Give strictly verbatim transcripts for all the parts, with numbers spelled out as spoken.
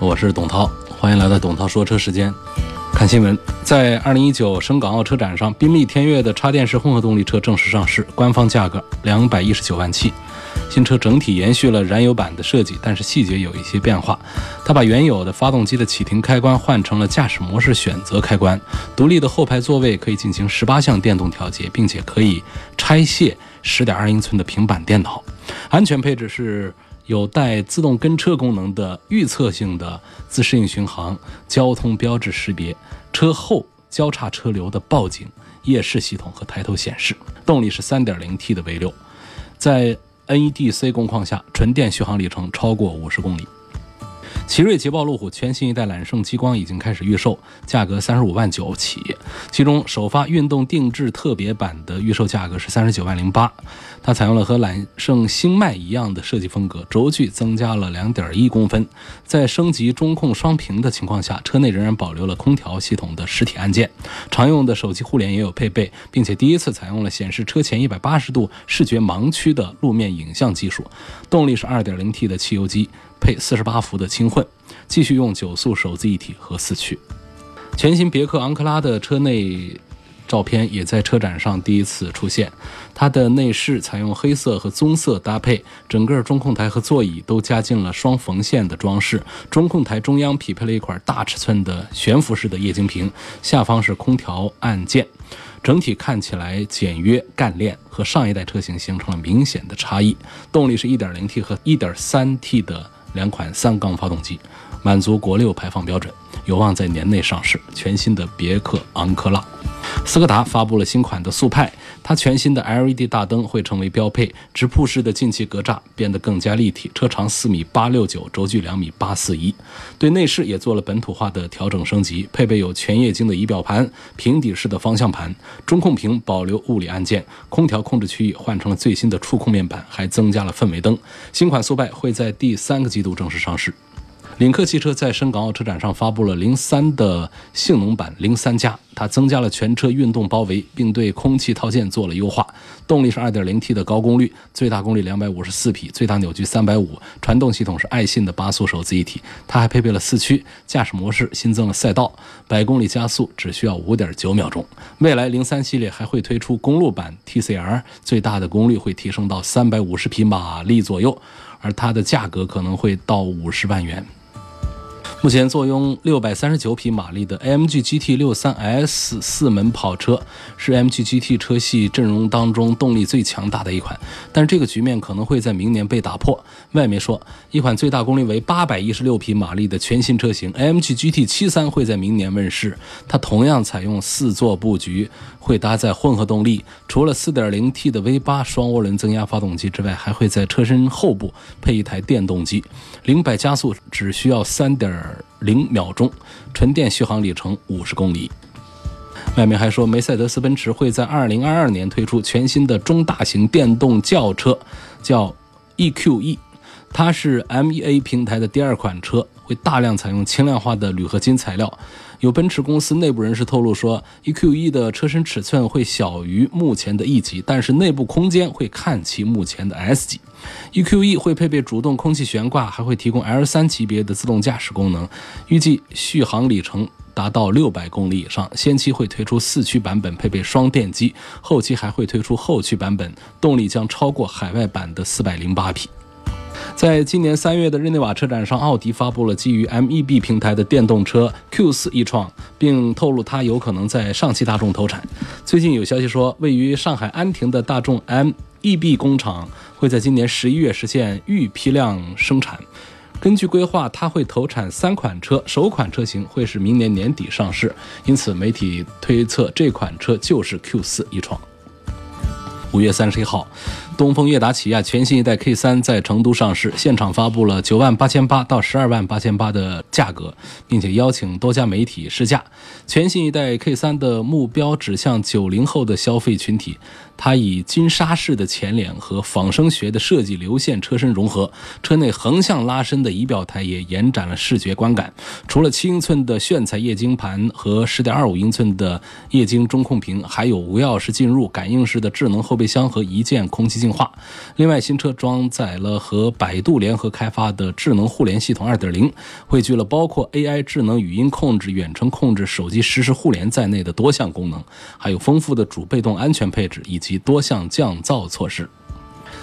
我是董涛，欢迎来到董涛说车时间。看新闻，在二零一九深港澳车展上，宾利天越的插电式混合动力车正式上市，官方价格两百一十九万七。新车整体延续了燃油版的设计，但是细节有一些变化。它把原有的发动机的启停开关换成了驾驶模式选择开关，独立的后排座位可以进行十八项电动调节，并且可以拆卸十点二英寸的平板电脑。安全配置是有带自动跟车功能的预测性的自适应巡航、交通标志识别、车后交叉车流的报警、夜视系统和抬头显示。动力是 三点零 T 的 V 六， 在 N E D C 工况下，纯电续航里程超过五十公里。奇瑞捷豹路虎全新一代揽胜极光已经开始预售，价格三十五万九起，其中首发运动定制特别版的预售价格是三十九万零八。它采用了和揽胜星脉一样的设计风格，轴距增加了 二点一公分，在升级中控双屏的情况下，车内仍然保留了空调系统的实体按键，常用的手机互联也有配备，并且第一次采用了显示车前一百八十度视觉盲区的路面影像技术。动力是 二点零 T 的汽油机配四十八伏的轻混，继续用九速手自一体和四驱。全新别克昂克拉的车内照片也在车展上第一次出现，它的内饰采用黑色和棕色搭配，整个中控台和座椅都加进了双缝线的装饰，中控台中央匹配了一块大尺寸的悬浮式的液晶屏，下方是空调按键，整体看起来简约干练，和上一代车型形成了明显的差异。动力是 一点零 T 和 一点三 T 的两款三缸发动机，满足国六排放标准，有望在年内上市。全新的别克昂科拉。斯柯达发布了新款的速派，它全新的 L E D 大灯会成为标配，直瀑式的进气格栅变得更加立体，车长四米八六九，轴距两米八四一。对内饰也做了本土化的调整升级，配备有全液晶的仪表盘、平底式的方向盘，中控屏保留物理按键，空调控制区域换成了最新的触控面板，还增加了氛围灯。新款速派会在第三个季度正式上市。领克汽车在深港澳车展上发布了零三的性能版零三加，它增加了全车运动包围，并对空气套件做了优化。动力是 二点零 T 的高功率，最大功率两百五十四匹，最大扭矩三百五，传动系统是爱信的八速手自一体，它还配备了四驱，驾驶模式新增了赛道，百公里加速只需要 五点九秒钟。未来零三系列还会推出公路版 T C R， 最大的功率会提升到三百五十匹马力左右，而它的价格可能会到五十万元。目前坐拥六百三十九匹马力的 A M G G T 六十三 S 四门跑车是 A M G G T 车系阵容当中动力最强大的一款，但是这个局面可能会在明年被打破。外媒说，一款最大功率为八百一十六匹马力的全新车型 A M G G T 七十三 会在明年问世，它同样采用四座布局，会搭载混合动力，除了 四点零 T 的 V 八 双涡轮增压发动机之外，还会在车身后部配一台电动机，零百加速只需要 三点零秒钟，纯电续航里程五十公里。外媒还说，梅赛德斯奔驰会在二零二二年推出全新的中大型电动轿车，叫 E Q E， 它是 M E B 平台的第二款车，会大量采用轻量化的铝合金材料。有奔驰公司内部人士透露说 ，E Q E 的车身尺寸会小于目前的 E 级，但是内部空间会看齐目前的 S 级。E Q E 会配备主动空气悬挂，还会提供 L 三 级别的自动驾驶功能，预计续航里程达到六百公里以上。先期会推出四驱版本，配备双电机，后期还会推出后驱版本，动力将超过海外版的四百零八匹。在今年三月的日内瓦车展上，奥迪发布了基于 M E B 平台的电动车 Q 四 e-tron， 并透露它有可能在上汽大众投产。最近有消息说，位于上海安亭的大众 M E B 工厂会在今年十一月实现预批量生产。根据规划，它会投产三款车，首款车型会是明年年底上市，因此媒体推测这款车就是 Q 四 e-tron。五月三十一号，东风悦达起亚全新一代 K 三 在成都上市，现场发布了九万八千八到十二万八千八的价格，并且邀请多家媒体试驾。全新一代 K 三 的目标指向九零后的消费群体，它以金沙式的前脸和仿生学的设计流线车身融合，车内横向拉伸的仪表台也延展了视觉观感。除了七英寸的炫彩液晶盘和十点二五英寸的液晶中控屏，还有无钥匙进入、感应式的智能后备箱和一键空气净化。另外，新车装载了和百度联合开发的智能互联系统 二点零， 汇聚了包括 A I 智能语音控制、远程控制、手机实时互联在内的多项功能，还有丰富的主被动安全配置以及多项降噪措施。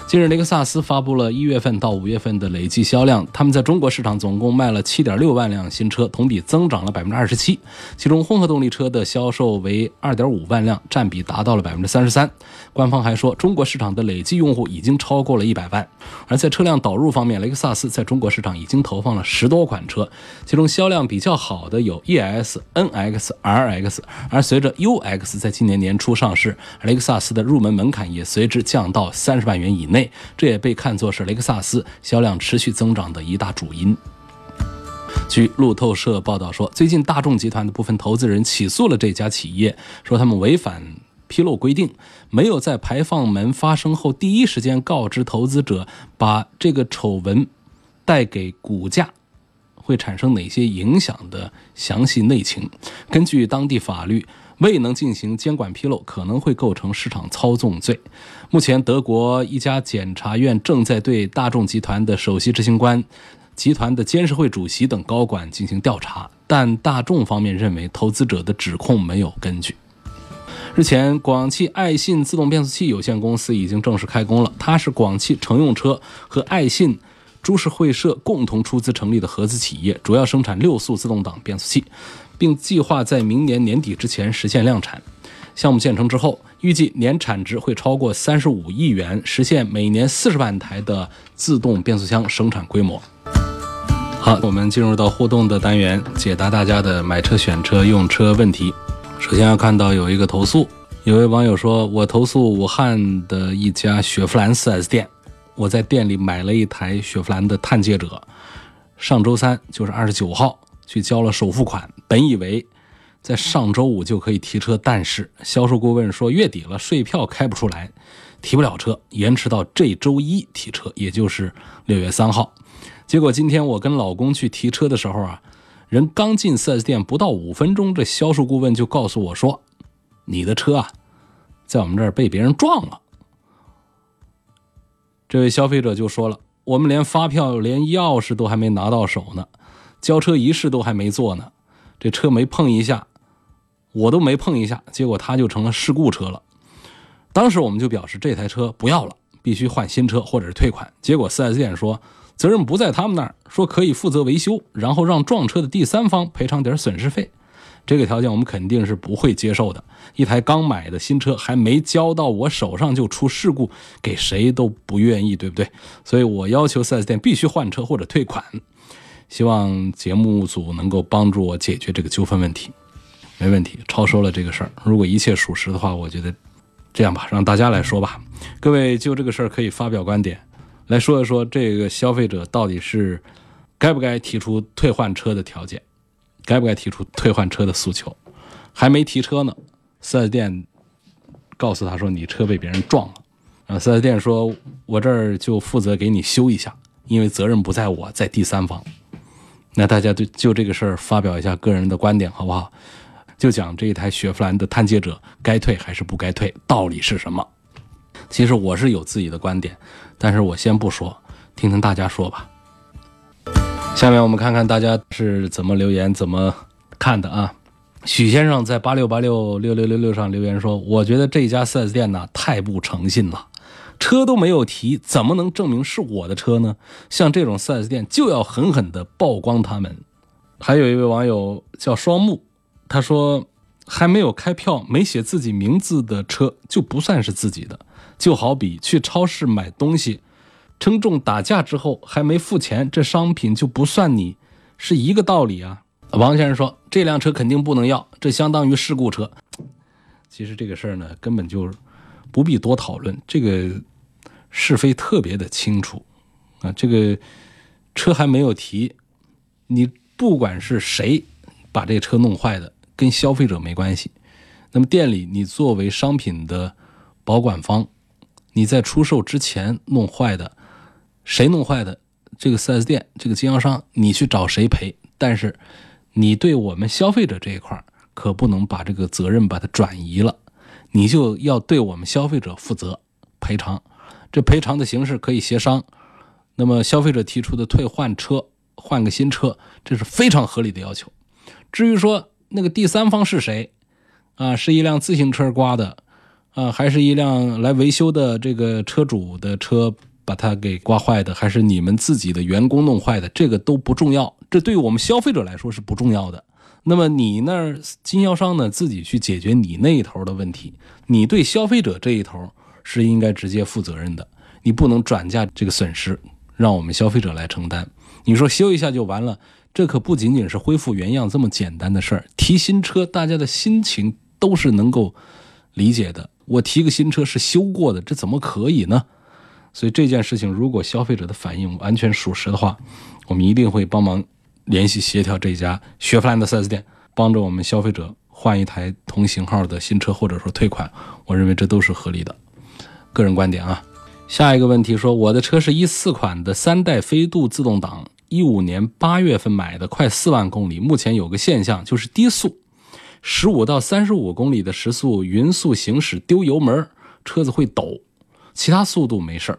近日，雷克萨斯发布了一月份到五月份的累计销量，他们在中国市场总共卖了 七点六万辆新车，同比增长了 百分之二十七， 其中混合动力车的销售为 二点五万辆，占比达到了 百分之三十三。 官方还说，中国市场的累计用户已经超过了一百万。而在车辆导入方面，雷克萨斯在中国市场已经投放了十多款车，其中销量比较好的有 E S、N X、R X， 而随着 U X 在今年年初上市，雷克萨斯的入门门槛也随之降到三十万元以内，这也被看作是雷克萨斯销量持续增长的一大主因。据路透社报道说，最近大众集团的部分投资人起诉了这家企业，说他们违反披露规定，没有在排放门发生后第一时间告知投资者，把这个丑闻带给股价会产生哪些影响的详细内情。根据当地法律，未能进行监管披露可能会构成市场操纵罪。目前德国一家检察院正在对大众集团的首席执行官、集团的监事会主席等高管进行调查，但大众方面认为投资者的指控没有根据。日前，广汽爱信自动变速器有限公司已经正式开工了，它是广汽乘用车和爱信株式会社共同出资成立的合资企业，主要生产六速自动挡变速器，并计划在明年年底之前实现量产。项目建成之后，预计年产值会超过三十五亿元，实现每年四十万台的自动变速箱生产规模。好，我们进入到互动的单元，解答大家的买车、选车、用车问题。首先要看到有一个投诉，有位网友说，我投诉武汉的一家雪佛兰 四 S 店，我在店里买了一台雪佛兰的探界者，上周三就是二十九号去交了首付款，本以为在上周五就可以提车，但是销售顾问说月底了，税票开不出来，提不了车，延迟到这周一提车，也就是六月三号。结果今天我跟老公去提车的时候啊，人刚进 四 S 店不到五分钟，这销售顾问就告诉我说，你的车啊在我们这儿被别人撞了。这位消费者就说了，我们连发票连钥匙都还没拿到手呢，交车仪式都还没做呢，这车没碰一下，我都没碰一下，结果它就成了事故车了。当时我们就表示这台车不要了，必须换新车或者是退款。结果 四 S 店说责任不在他们那儿，说可以负责维修，然后让撞车的第三方赔偿点损失费。这个条件我们肯定是不会接受的，一台刚买的新车还没交到我手上就出事故，给谁都不愿意，对不对？所以我要求 四 S 店必须换车或者退款，希望节目组能够帮助我解决这个纠纷问题。没问题，超收了这个事儿，如果一切属实的话，我觉得这样吧，让大家来说吧。各位就这个事儿可以发表观点，来说一说这个消费者到底是该不该提出退换车的条件，该不该提出退换车的诉求。还没提车呢， 四 S 店告诉他说你车被别人撞了，然后 四 S 店说我这儿就负责给你修一下，因为责任不在我，在第三方。那大家就就这个事儿发表一下个人的观点好不好？就讲这一台雪佛兰的探界者该退还是不该退，道理是什么？其实我是有自己的观点，但是我先不说，听听大家说吧。下面我们看看大家是怎么留言怎么看的啊。许先生在八六八六六六六六上留言说，我觉得这家 四 S 店呢太不诚信了，车都没有提，怎么能证明是我的车呢？像这种 四 S 店就要狠狠地曝光他们。还有一位网友叫双木，他说还没有开票没写自己名字的车就不算是自己的，就好比去超市买东西称重打架之后还没付钱，这商品就不算你，是一个道理啊。王先生说这辆车肯定不能要，这相当于事故车。其实这个事儿呢根本就不必多讨论，这个是非特别的清楚啊！这个车还没有提，你不管是谁把这车弄坏的，跟消费者没关系。那么店里你作为商品的保管方，你在出售之前弄坏的，谁弄坏的，这个 四 S 店这个经销商你去找谁赔，但是你对我们消费者这一块可不能把这个责任把它转移了，你就要对我们消费者负责赔偿。这赔偿的形式可以协商，那么消费者提出的退换车换个新车，这是非常合理的要求。至于说那个第三方是谁啊，是一辆自行车刮的啊，还是一辆来维修的这个车主的车把它给刮坏的，还是你们自己的员工弄坏的，这个都不重要，这对于我们消费者来说是不重要的。那么你那儿经销商呢，自己去解决你那一头的问题，你对消费者这一头是应该直接负责任的，你不能转嫁这个损失让我们消费者来承担。你说修一下就完了，这可不仅仅是恢复原样这么简单的事儿。提新车大家的心情都是能够理解的，我提个新车是修过的，这怎么可以呢？所以这件事情如果消费者的反应完全属实的话，我们一定会帮忙联系协调这家雪佛兰的 四 S 店，帮着我们消费者换一台同型号的新车，或者说退款，我认为这都是合理的，个人观点啊。下一个问题说，我的车是一四款的三代飞度自动挡，一五年八月份买的，快四万公里，目前有个现象就是低速，十五到三十五公里的时速匀速行驶丢油门，车子会抖，其他速度没事儿，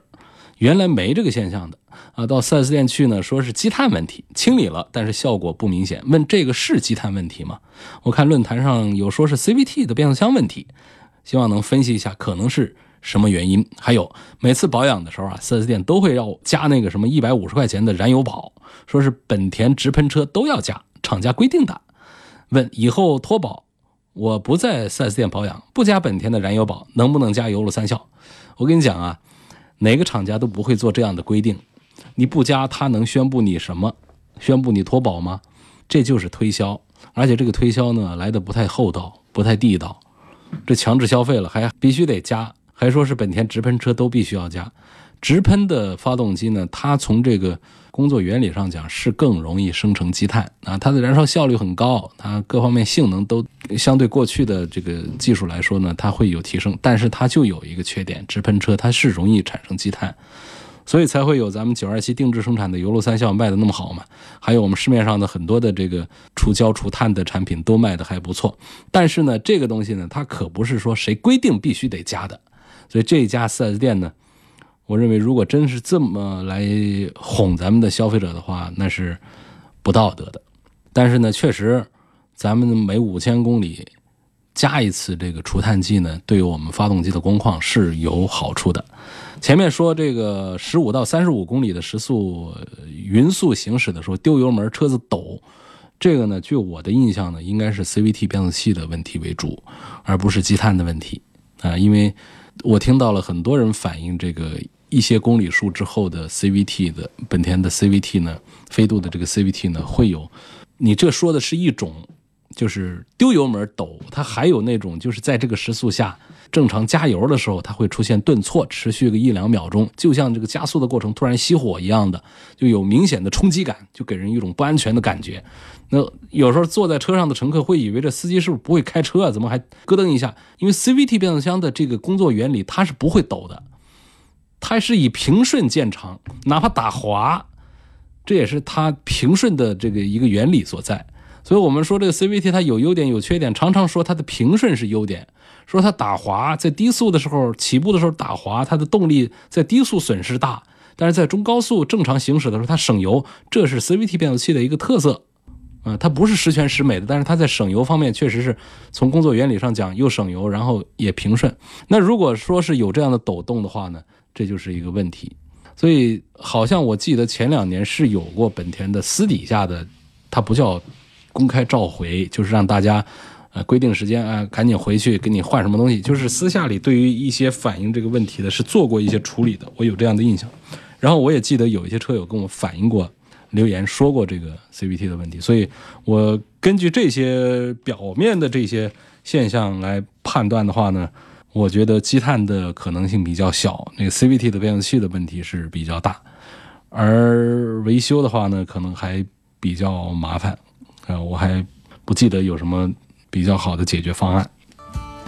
原来没这个现象的啊。到 四 S 店去呢，说是积碳问题，清理了，但是效果不明显。问这个是积碳问题吗？我看论坛上有说是 C V T 的变速箱问题，希望能分析一下可能是什么原因。还有每次保养的时候啊 ，四 S 店都会要加那个什么一百五十块钱的燃油宝，说是本田直喷车都要加，厂家规定的。问以后脱保，我不在 四 S 店保养，不加本田的燃油宝，能不能加油路三效？我跟你讲啊，哪个厂家都不会做这样的规定，你不加他能宣布你什么？宣布你脱保吗？这就是推销，而且这个推销呢来的不太厚道，不太地道，这强制消费了还必须得加，还说是本田直喷车都必须要加。直喷的发动机呢，它从这个工作原理上讲是更容易生成积碳啊，它的燃烧效率很高，它各方面性能都相对过去的这个技术来说呢，它会有提升，但是它就有一个缺点，直喷车它是容易产生积碳，所以才会有咱们九二七定制生产的油路三效卖的那么好嘛，还有我们市面上的很多的这个除胶除碳的产品都卖的还不错。但是呢，这个东西呢，它可不是说谁规定必须得加的，所以这一家 四 S 店呢，我认为如果真是这么来哄咱们的消费者的话，那是不道德的。但是呢，确实咱们每五千公里加一次这个除碳剂呢，对于我们发动机的工况是有好处的。前面说这个十五到三十五公里的时速匀速行驶的时候丢油门，车子抖，这个呢，据我的印象呢，应该是 C V T 变速器的问题为主，而不是积碳的问题啊，因为我听到了很多人反映这个一些公里数之后的 C V T 的本田的 C V T 呢，飞度的这个 C V T 呢，会有你这说的是一种就是丢油门抖，它还有那种就是在这个时速下正常加油的时候它会出现顿挫，持续个一两秒钟，就像这个加速的过程突然熄火一样的，就有明显的冲击感，就给人一种不安全的感觉。那有时候坐在车上的乘客会以为这司机是不是不会开车啊，怎么还咯噔一下，因为 C V T 变速箱的这个工作原理它是不会抖的，它是以平顺见长，哪怕打滑，这也是它平顺的这个一个原理所在。所以我们说这个 C V T 它有优点有缺点，常常说它的平顺是优点，说它打滑，在低速的时候起步的时候打滑，它的动力在低速损失大，但是在中高速正常行驶的时候它省油，这是 C V T 变速器的一个特色、呃、它不是十全十美的，但是它在省油方面确实是从工作原理上讲又省油然后也平顺。那如果说是有这样的抖动的话呢，这就是一个问题。所以好像我记得前两年是有过本田的私底下的，它不叫公开召回，就是让大家呃规定时间啊、呃，赶紧回去给你换什么东西，就是私下里对于一些反映这个问题的是做过一些处理的，我有这样的印象。然后我也记得有一些车友跟我反映过留言说过这个 C V T 的问题，所以我根据这些表面的这些现象来判断的话呢，我觉得积碳的可能性比较小，那个 C V T 的变速器的问题是比较大，而维修的话呢，可能还比较麻烦，呃，我还不记得有什么比较好的解决方案。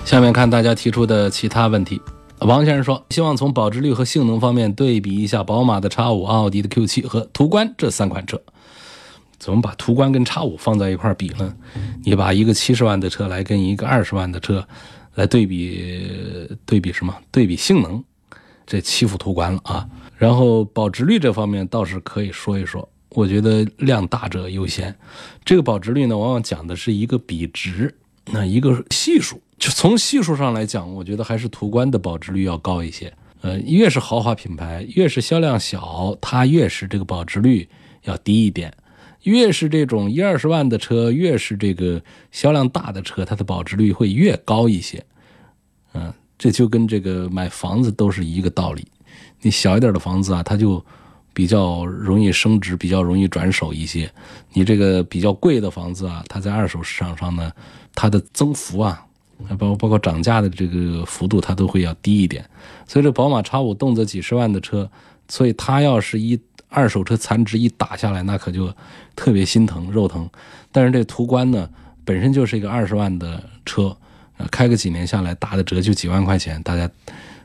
下面看大家提出的其他问题。王先生说，希望从保值率和性能方面对比一下宝马的 X 五、奥迪的 Q 七 和途观这三款车。怎么把途观跟 X 五 放在一块比呢？你把一个七十万的车来跟一个二十万的车来对比，对比什么？对比性能，这欺负途观了啊！然后保值率这方面倒是可以说一说，我觉得量大者优先。这个保值率呢，往往讲的是一个比值，那一个系数。就从系数上来讲，我觉得还是途观的保值率要高一些。呃，越是豪华品牌，越是销量小，它越是这个保值率要低一点。越是这种一二十万的车，越是这个销量大的车，它的保值率会越高一些。嗯，这就跟这个买房子都是一个道理。你小一点的房子啊，它就比较容易升值，比较容易转手一些。你这个比较贵的房子啊，它在二手市场上呢，它的增幅啊，包括包括涨价的这个幅度，它都会要低一点。所以这宝马 X 五 动辄几十万的车，所以它要是一二手车残值一打下来，那可就特别心疼肉疼。但是这途观呢，本身就是一个二十万的车，呃，开个几年下来，打的折就几万块钱，大家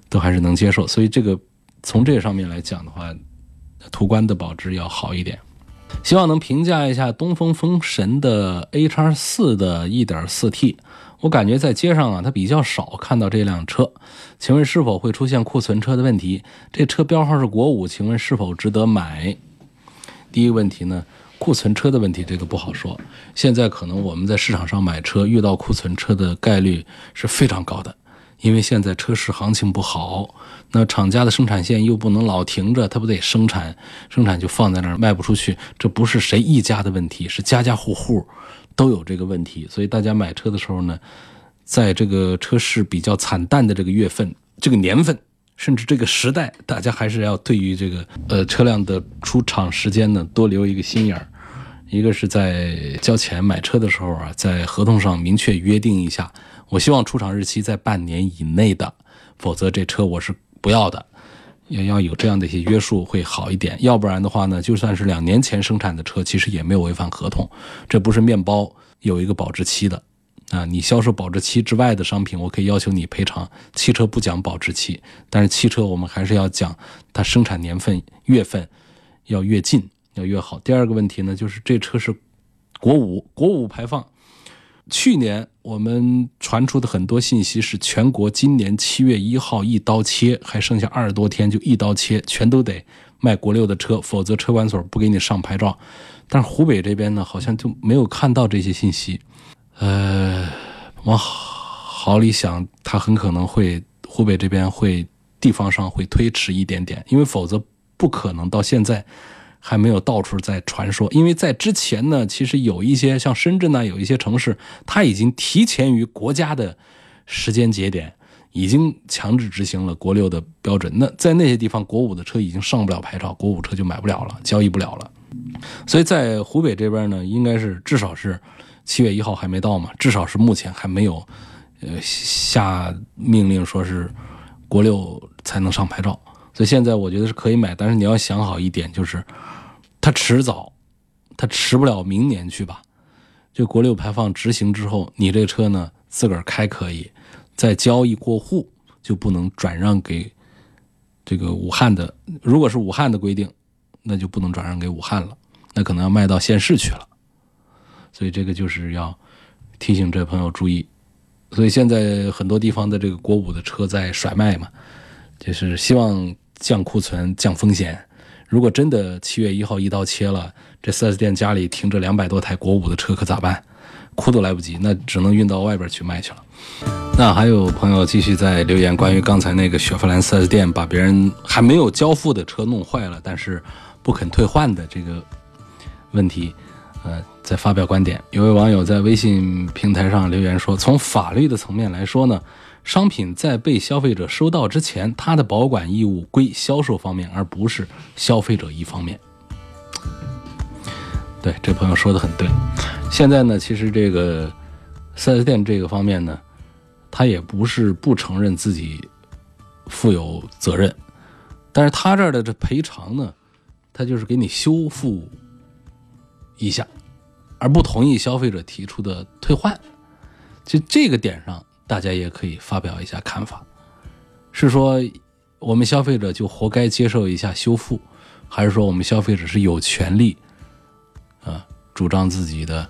都还是能接受。所以这个从这上面来讲的话，途观的保值要好一点。希望能评价一下东风风神的 H R 四 的 一点四 T。我感觉在街上啊，它比较少看到这辆车，请问是否会出现库存车的问题？这车标号是国五，请问是否值得买？第一个问题呢，库存车的问题这个不好说，现在可能我们在市场上买车遇到库存车的概率是非常高的，因为现在车市行情不好，那厂家的生产线又不能老停着，它不得生产，生产就放在那儿卖不出去，这不是谁一家的问题，是家家户户都有这个问题。所以大家买车的时候呢，在这个车市比较惨淡的这个月份、这个年份，甚至这个时代，大家还是要对于这个呃车辆的出厂时间呢多留一个心眼儿。一个是在交钱买车的时候啊，在合同上明确约定一下，我希望出厂日期在半年以内的，否则这车我是不要的。也要有这样的一些约束会好一点，要不然的话呢，就算是两年前生产的车，其实也没有违反合同。这不是面包有一个保质期的啊，你销售保质期之外的商品，我可以要求你赔偿。汽车不讲保质期，但是汽车我们还是要讲它生产年份、月份要越近要越好。第二个问题呢，就是这车是国五，国五排放。去年我们传出的很多信息是全国今年七月一号一刀切，还剩下二十多天就一刀切，全都得卖国六的车，否则车管所不给你上牌照。但是湖北这边呢，好像就没有看到这些信息。呃，往好里想，它很可能会湖北这边会地方上会推迟一点点，因为否则不可能到现在还没有到处在传说。因为在之前呢，其实有一些像深圳呢，有一些城市它已经提前于国家的时间节点已经强制执行了国六的标准，那在那些地方国五的车已经上不了牌照，国五车就买不了了，交易不了了。所以在湖北这边呢，应该是至少是七月一号还没到嘛，至少是目前还没有呃下命令说是国六才能上牌照。所以现在我觉得是可以买，但是你要想好一点，就是它迟早，它迟不了明年去吧。就国六排放执行之后，你这车呢自个儿开可以，在交易过户就不能转让给这个武汉的，如果是武汉的规定，那就不能转让给武汉了，那可能要卖到县市去了。所以这个就是要提醒这朋友注意。所以现在很多地方的这个国五的车在甩卖嘛，就是希望降库存降风险。如果真的七月一号一刀切了，这 四 S 店家里停着两百多台国五的车可咋办？哭都来不及，那只能运到外边去卖去了。那还有朋友继续在留言，关于刚才那个雪佛兰 四 S 店把别人还没有交付的车弄坏了但是不肯退换的这个问题，呃，在发表观点。有位网友在微信平台上留言说，从法律的层面来说呢，商品在被消费者收到之前，它的保管义务归销售方面，而不是消费者一方面。对，这朋友说的很对。现在呢，其实这个 四 S 店这个方面呢，他也不是不承认自己负有责任，但是他这儿的这赔偿呢，他就是给你修复一下，而不同意消费者提出的退换。就这个点上，大家也可以发表一下看法，是说我们消费者就活该接受一下修复，还是说我们消费者是有权利啊主张自己的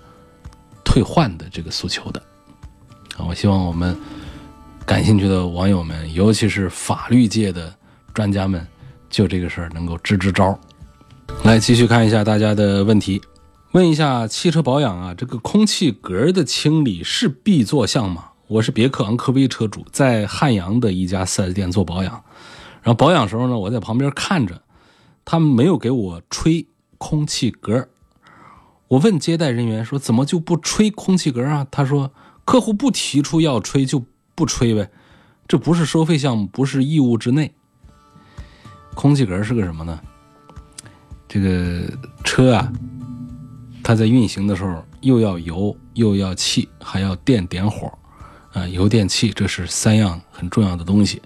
退换的这个诉求的啊？我希望我们感兴趣的网友们，尤其是法律界的专家们，就这个事儿能够支支招。来继续看一下大家的问题，问一下汽车保养啊，这个空气格的清理是必做项吗？我是别克昂科威车主，在汉阳的一家 四 S 店做保养，然后保养时候呢，我在旁边看着，他们没有给我吹空气格。我问接待人员说怎么就不吹空气格啊？他说客户不提出要吹就不吹呗，这不是收费项目，不是义务之内。空气格是个什么呢？这个车啊，它在运行的时候又要油又要气还要电点火啊，油电气这是三样很重要的东西。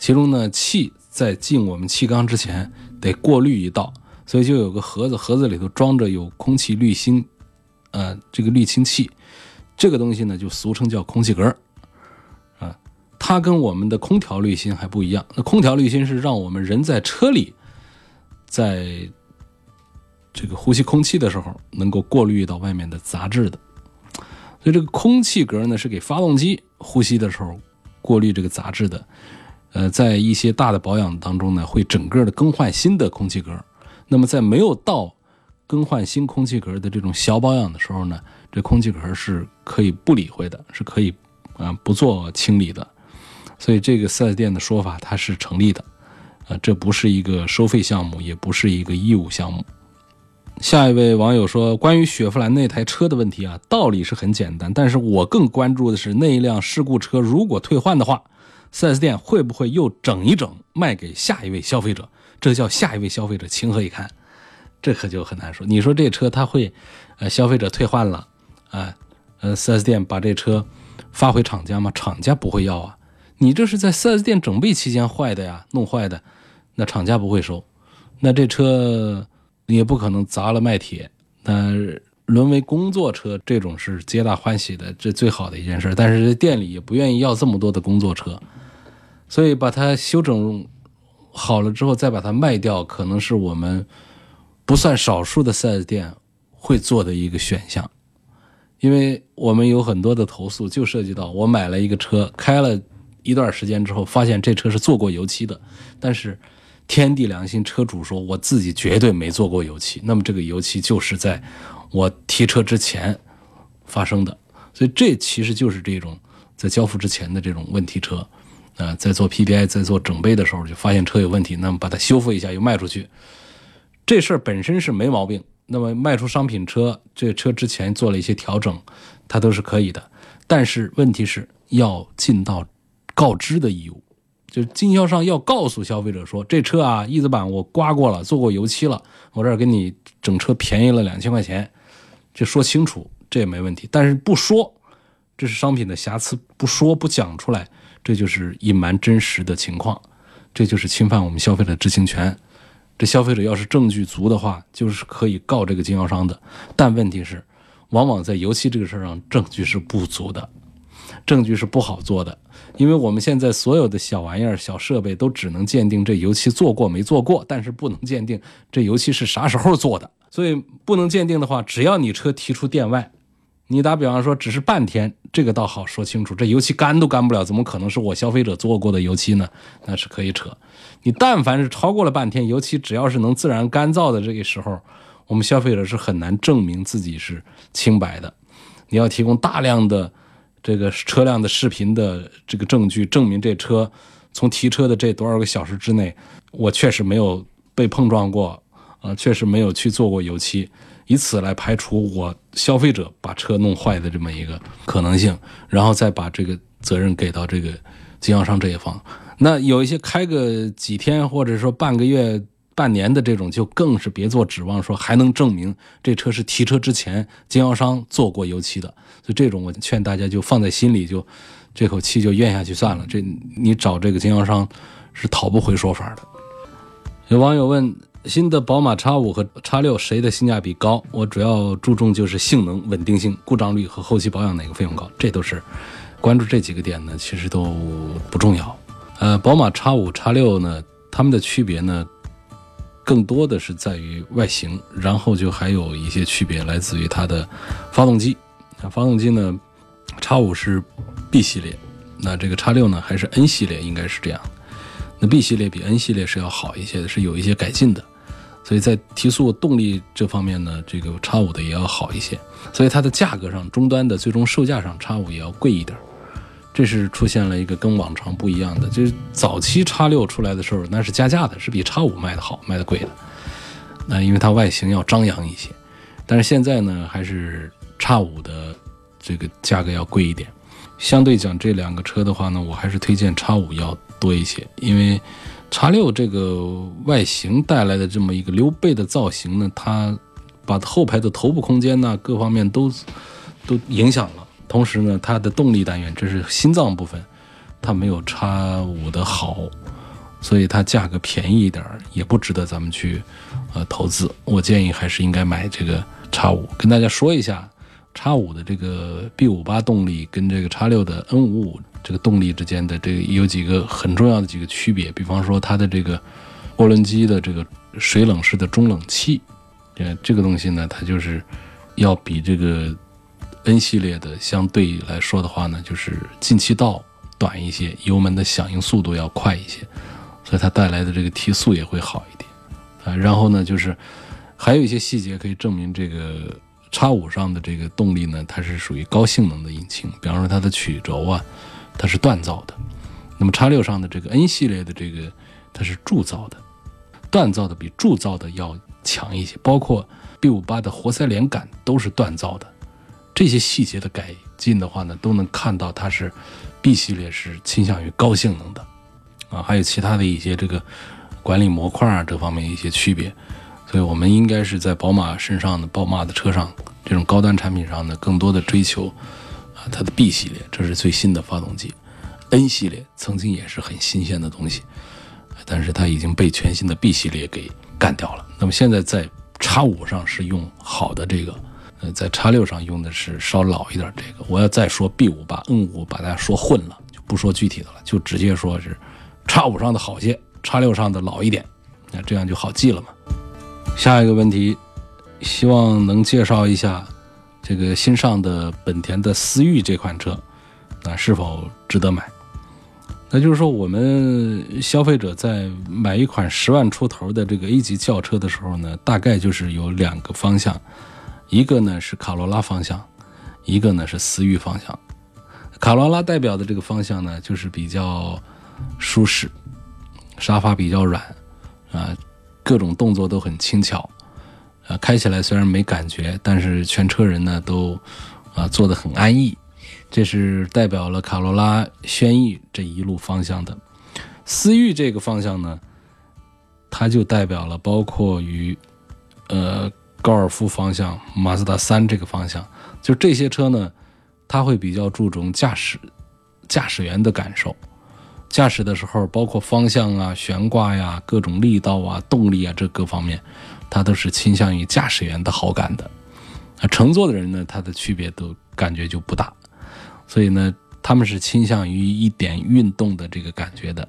其中呢，气在进我们气缸之前得过滤一道，所以就有个盒子，盒子里头装着有空气滤芯，呃，这个滤清器，这个东西呢就俗称叫空气格，啊，它跟我们的空调滤芯还不一样。那空调滤芯是让我们人在车里，在这个呼吸空气的时候能够过滤到外面的杂质的，所以这个空气格呢是给发动机呼吸的时候过滤这个杂质的。呃，在一些大的保养当中呢，会整个的更换新的空气格。那么在没有到更换新空气格的这种小保养的时候呢，这空气格是可以不理会的，是可以啊、呃、不做清理的。所以这个 四 S 店的说法它是成立的，啊、呃，这不是一个收费项目，也不是一个义务项目。下一位网友说，关于雪佛兰那台车的问题啊，道理是很简单，但是我更关注的是那一辆事故车如果退换的话，四 S 店会不会又整一整卖给下一位消费者？这叫下一位消费者情何以堪？这可就很难说。你说这车它会，呃，消费者退换了，啊，呃，四 S 店把这车发回厂家吗？厂家不会要啊。你这是在 四 S 店整备期间坏的呀，弄坏的，那厂家不会收。那这车也不可能砸了卖铁。那沦为工作车这种是皆大欢喜的，这最好的一件事。但是这店里也不愿意要这么多的工作车，所以把它修整好了之后再把它卖掉，可能是我们不算少数的 四 S 店会做的一个选项。因为我们有很多的投诉就涉及到我买了一个车，开了一段时间之后发现这车是做过油漆的，但是天地良心，车主说我自己绝对没做过油漆，那么这个油漆就是在我提车之前发生的。所以这其实就是这种在交付之前的这种问题车，呃，在做 P D I 在做整备的时候就发现车有问题，那么把它修复一下又卖出去，这事儿本身是没毛病。那么卖出商品车，这车之前做了一些调整，它都是可以的。但是问题是要尽到告知的义务，就是经销商要告诉消费者说，这车啊翼子板我刮过了，做过油漆了，我这儿给你整车便宜了两千块钱，这说清楚这也没问题。但是不说，这是商品的瑕疵，不说不讲出来，这就是隐瞒真实的情况，这就是侵犯我们消费者的知情权。这消费者要是证据足的话，就是可以告这个经销商的。但问题是往往在油漆这个事上证据是不足的，证据是不好做的。因为我们现在所有的小玩意儿小设备都只能鉴定这油漆做过没做过，但是不能鉴定这油漆是啥时候做的。所以不能鉴定的话，只要你车提出店外，你打比方说只是半天，这个倒好说清楚，这油漆干都干不了，怎么可能是我消费者做过的油漆呢？那是可以扯。你但凡是超过了半天，油漆只要是能自然干燥的，这个时候我们消费者是很难证明自己是清白的。你要提供大量的这个车辆的视频的这个证据，证明这车从提车的这多少个小时之内，我确实没有被碰撞过，呃，确实没有去做过油漆，以此来排除我消费者把车弄坏的这么一个可能性，然后再把这个责任给到这个经销商这一方。那有一些开个几天或者说半个月半年的这种就更是别做指望说还能证明这车是提车之前经销商做过油漆的，所以这种我劝大家就放在心里，就这口气就咽下去算了，这你找这个经销商是讨不回说法的。有网友问，新的宝马 X 五 和 X 六 谁的性价比高？我主要注重就是性能、稳定性、故障率和后期保养哪个费用高，这都是关注这几个点呢，其实都不重要。呃，宝马 X 五、X 六 呢，它们的区别呢，更多的是在于外形，然后就还有一些区别来自于它的发动机。那发动机呢 ，X 五 是 B 系列，那这个 X 六 呢还是 N 系列，应该是这样。那 B 系列比 N 系列是要好一些的，是有一些改进的。所以在提速动力这方面呢，这个 X 五 的也要好一些，所以它的价格上，终端的最终售价上 X 五 也要贵一点，这是出现了一个跟往常不一样的。就是早期 X 六 出来的时候，那是加价的，是比 X 五 卖的好，卖的贵的，那因为它外形要张扬一些。但是现在呢，还是 X 五 的这个价格要贵一点。相对讲这两个车的话呢，我还是推荐 X 五 要多一些，因为X 六 这个外形带来的这么一个溜背的造型呢，它把后排的头部空间呢各方面都都影响了。同时呢，它的动力单元，这是心脏部分，它没有 X 五 的好，所以它价格便宜一点也不值得咱们去呃投资。我建议还是应该买这个 X 五。跟大家说一下 ，X 五 的这个 B 五十八 动力跟这个 X 六 的 N 五十五。这个动力之间的这个有几个很重要的几个区别，比方说它的这个涡轮机的这个水冷式的中冷器，呃，这个东西呢，它就是要比这个 N 系列的相对来说的话呢，就是进气道短一些，油门的响应速度要快一些，所以它带来的这个提速也会好一点啊。然后呢，就是还有一些细节可以证明这个 X 五 上的这个动力呢，它是属于高性能的引擎，比方说它的曲轴啊。它是锻造的，那么 X 六 上的这个 N 系列的这个它是铸造的，锻造的比铸造的要强一些，包括 B 五十八 的活塞连杆都是锻造的，这些细节的改进的话呢，都能看到它是 B 系列是倾向于高性能的啊，还有其他的一些这个管理模块啊这方面一些区别，所以我们应该是在宝马身上的宝马的车上这种高端产品上呢，更多的追求。它的 B 系列，这是最新的发动机 ，N 系列曾经也是很新鲜的东西，但是它已经被全新的 B 系列给干掉了。那么现在在 X 五 上是用好的这个，呃，在 X 六 上用的是稍老一点这个。我要再说 B 五十八、N 五十五 把大家说混了，就不说具体的了，就直接说是 X 五 上的好些 ，X 六 上的老一点，那这样就好记了嘛。下一个问题，希望能介绍一下。这个新上的本田的思域这款车，那是否值得买？那就是说，我们消费者在买一款十万出头的这个 A 级轿车的时候呢，大概就是有两个方向，一个呢是卡罗拉方向，一个呢是思域方向。卡罗拉代表的这个方向呢，就是比较舒适，沙发比较软，啊，各种动作都很轻巧。呃，开起来虽然没感觉，但是全车人呢都，啊、呃，坐得很安逸，这是代表了卡罗拉、轩逸这一路方向的。思域这个方向呢，它就代表了包括于，呃，高尔夫方向、马自达三这个方向，就这些车呢，它会比较注重驾驶、驾驶员的感受。驾驶的时候，包括方向啊、悬挂呀、各种力道啊、动力啊这各方面，它都是倾向于驾驶员的好感的。啊，乘坐的人呢，它的区别都感觉就不大，所以呢，他们是倾向于一点运动的这个感觉的。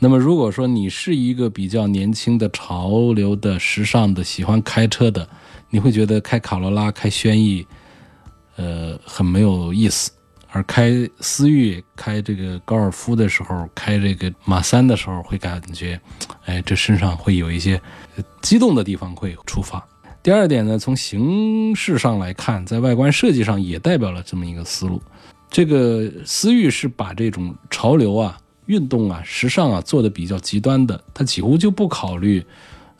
那么，如果说你是一个比较年轻的、潮流的、时尚的、喜欢开车的，你会觉得开卡罗拉、开轩逸，呃，很没有意思。而开思域、开这个高尔夫的时候，开这个马三的时候，会感觉，哎，这身上会有一些激动的地方会触发。第二点呢，从形式上来看，在外观设计上也代表了这么一个思路。这个思域是把这种潮流啊、运动啊、时尚啊做得比较极端的，它几乎就不考虑，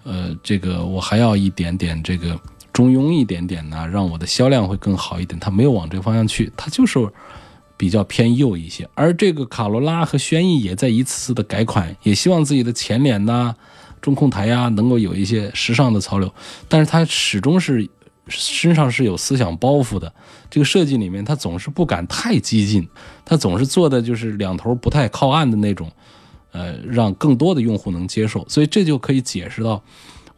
呃，这个我还要一点点这个中庸一点点呢、啊，让我的销量会更好一点。它没有往这个方向去，它就是比较偏右一些。而这个卡罗拉和轩逸也在一次次的改款，也希望自己的前脸呐、啊、中控台呀、啊，能够有一些时尚的潮流，但是它始终是身上是有思想包袱的。这个设计里面，它总是不敢太激进，它总是做的就是两头不太靠岸的那种，呃，让更多的用户能接受。所以这就可以解释到，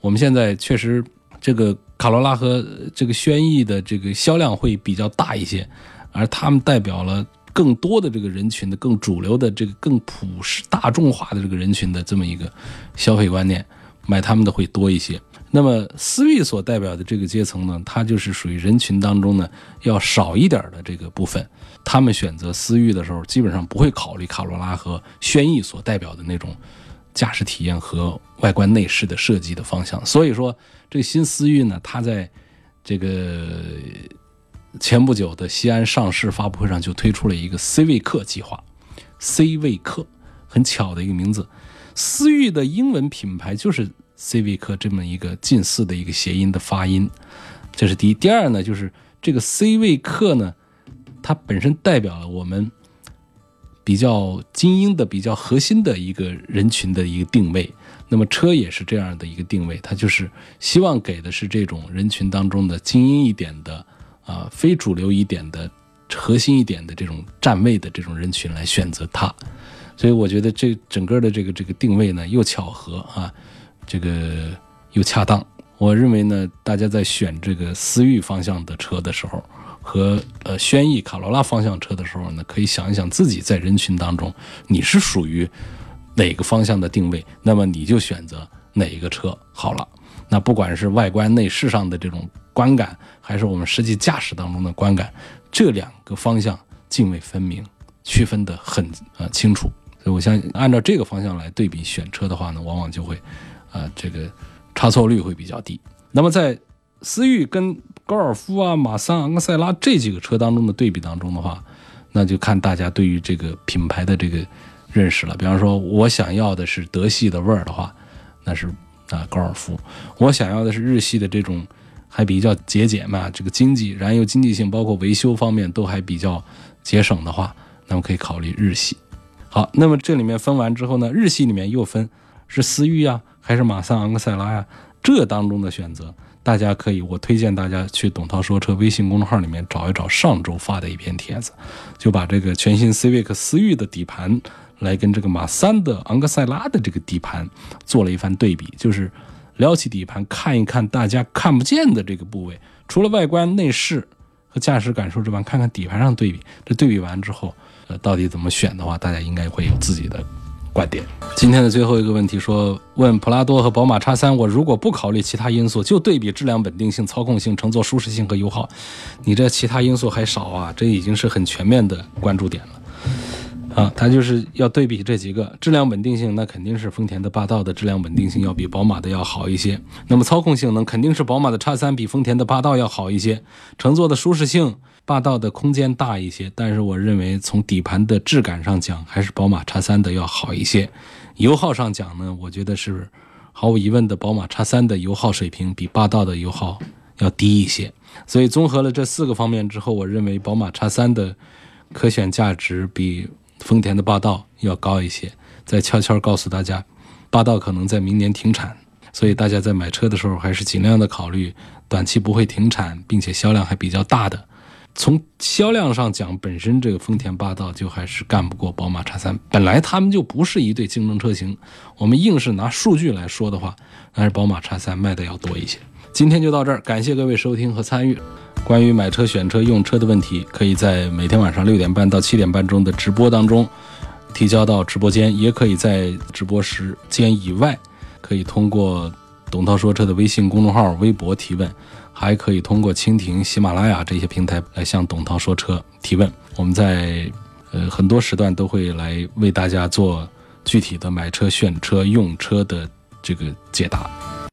我们现在确实这个卡罗拉和这个轩逸的这个销量会比较大一些，而他们代表了更多的这个人群的更主流的这个更普世大众化的这个人群的这么一个消费观念，买他们的会多一些。那么思域所代表的这个阶层呢，它就是属于人群当中呢要少一点的这个部分，他们选择思域的时候基本上不会考虑卡罗拉和轩逸所代表的那种驾驶体验和外观内饰的设计的方向。所以说这个新思域呢，它在这个前不久的西安上市发布会上就推出了一个 C 位客计划。 C 位客很巧的一个名字，思域的英文品牌就是 Civic 这么一个近似的一个谐音的发音，这是第一。第二呢，就是这个 C 位客呢，它本身代表了我们比较精英的比较核心的一个人群的一个定位，那么车也是这样的一个定位，它就是希望给的是这种人群当中的精英一点的啊，非主流一点的、核心一点的这种站位的这种人群来选择它，所以我觉得这整个的这个这个定位呢又巧合啊，这个又恰当。我认为呢，大家在选这个思域方向的车的时候，和呃轩逸、卡罗拉方向车的时候呢，可以想一想自己在人群当中你是属于哪个方向的定位，那么你就选择哪一个车好了。那不管是外观内饰上的这种观感，还是我们实际驾驶当中的观感，这两个方向泾渭分明，区分得很呃清楚。所以我相信按照这个方向来对比选车的话呢，往往就会呃这个差错率会比较低。那么在思域跟高尔夫啊、马三、昂克赛拉这几个车当中的对比当中的话，那就看大家对于这个品牌的这个认识了。比方说我想要的是德系的味儿的话，那是啊，高尔夫。我想要的是日系的这种还比较节俭嘛，这个经济燃油经济性包括维修方面都还比较节省的话，那么可以考虑日系。好，那么这里面分完之后呢，日系里面又分是思域啊还是马三昂克赛拉呀、啊、这当中的选择，大家可以，我推荐大家去董涛说车微信公众号里面找一找上周发的一篇帖子，就把这个全新 Civic 思域的底盘来跟这个马三的昂克赛拉的这个底盘做了一番对比，就是撩起底盘看一看大家看不见的这个部位，除了外观内饰和驾驶感受之外，看看底盘上对比，这对比完之后呃，到底怎么选的话，大家应该会有自己的观点。今天的最后一个问题说，问普拉多和宝马 X 三， 我如果不考虑其他因素，就对比质量、稳定性、操控性、乘坐舒适性和油耗，你这其他因素还少啊，这已经是很全面的关注点了啊，它就是要对比这几个。质量稳定性那肯定是丰田的霸道的质量稳定性要比宝马的要好一些，那么操控性能肯定是宝马的 X 三 比丰田的霸道要好一些，乘坐的舒适性霸道的空间大一些，但是我认为从底盘的质感上讲还是宝马 X 三 的要好一些。油耗上讲呢，我觉得是毫无疑问的宝马 X 三 的油耗水平比霸道的油耗要低一些，所以综合了这四个方面之后，我认为宝马 X 三 的可选价值比丰田的霸道要高一些。再悄悄告诉大家，霸道可能在明年停产，所以大家在买车的时候还是尽量的考虑短期不会停产并且销量还比较大的。从销量上讲，本身这个丰田霸道就还是干不过宝马 X 三， 本来他们就不是一对竞争车型，我们硬是拿数据来说的话，但是宝马 X 三 卖的要多一些。今天就到这儿，感谢各位收听和参与。关于买车、选车、用车的问题，可以在每天晚上六点半到七点半中的直播当中提交到直播间，也可以在直播时间以外，可以通过董涛说车的微信公众号、微博提问，还可以通过蜻蜓、喜马拉雅这些平台来向董涛说车提问。我们在呃很多时段都会来为大家做具体的买车、选车、用车的这个解答。